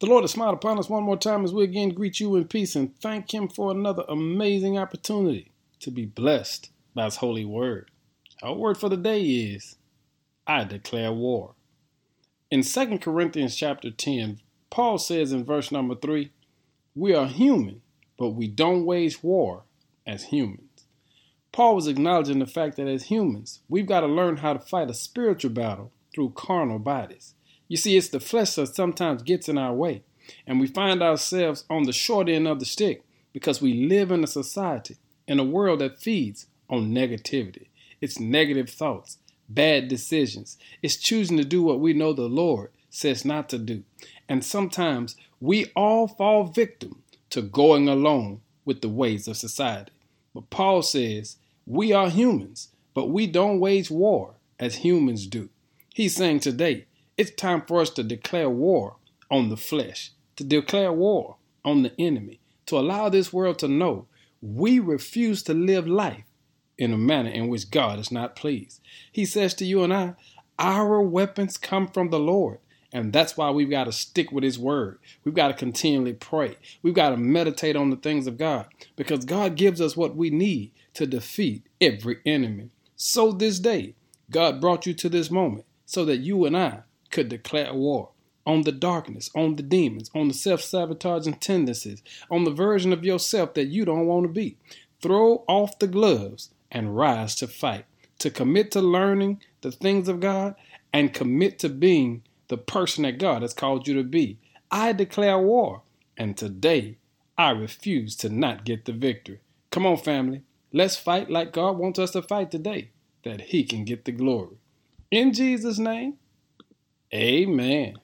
The Lord has smiled upon us one more time as we again greet you in peace and thank him for another amazing opportunity to be blessed by his holy word. Our word for the day is, I declare war. In 2 Corinthians chapter 10, Paul says in verse number 3, we are human, but we don't wage war as humans. Paul was acknowledging the fact that as humans, we've got to learn how to fight a spiritual battle through carnal bodies. You see, it's the flesh that sometimes gets in our way, and we find ourselves on the short end of the stick because we live in a society, in a world that feeds on negativity. It's negative thoughts, bad decisions. It's choosing to do what we know the Lord says not to do. And sometimes we all fall victim to going along with the ways of society. But Paul says, we are humans, but we don't wage war as humans do. He's saying today, it's time for us to declare war on the flesh, to declare war on the enemy, to allow this world to know we refuse to live life in a manner in which God is not pleased. He says to you and I, our weapons come from the Lord, and that's why we've got to stick with his word. We've got to continually pray. We've got to meditate on the things of God, because God gives us what we need to defeat every enemy. So this day, God brought you to this moment so that you and I could declare war on the darkness, on the demons, on the self-sabotaging tendencies, on the version of yourself that you don't want to be. Throw off the gloves and rise to fight, to commit to learning the things of God and commit to being the person that God has called you to be. I declare war, and today I refuse to not get the victory. Come on, family, let's fight like God wants us to fight today, that he can get the glory. In Jesus' name, amen.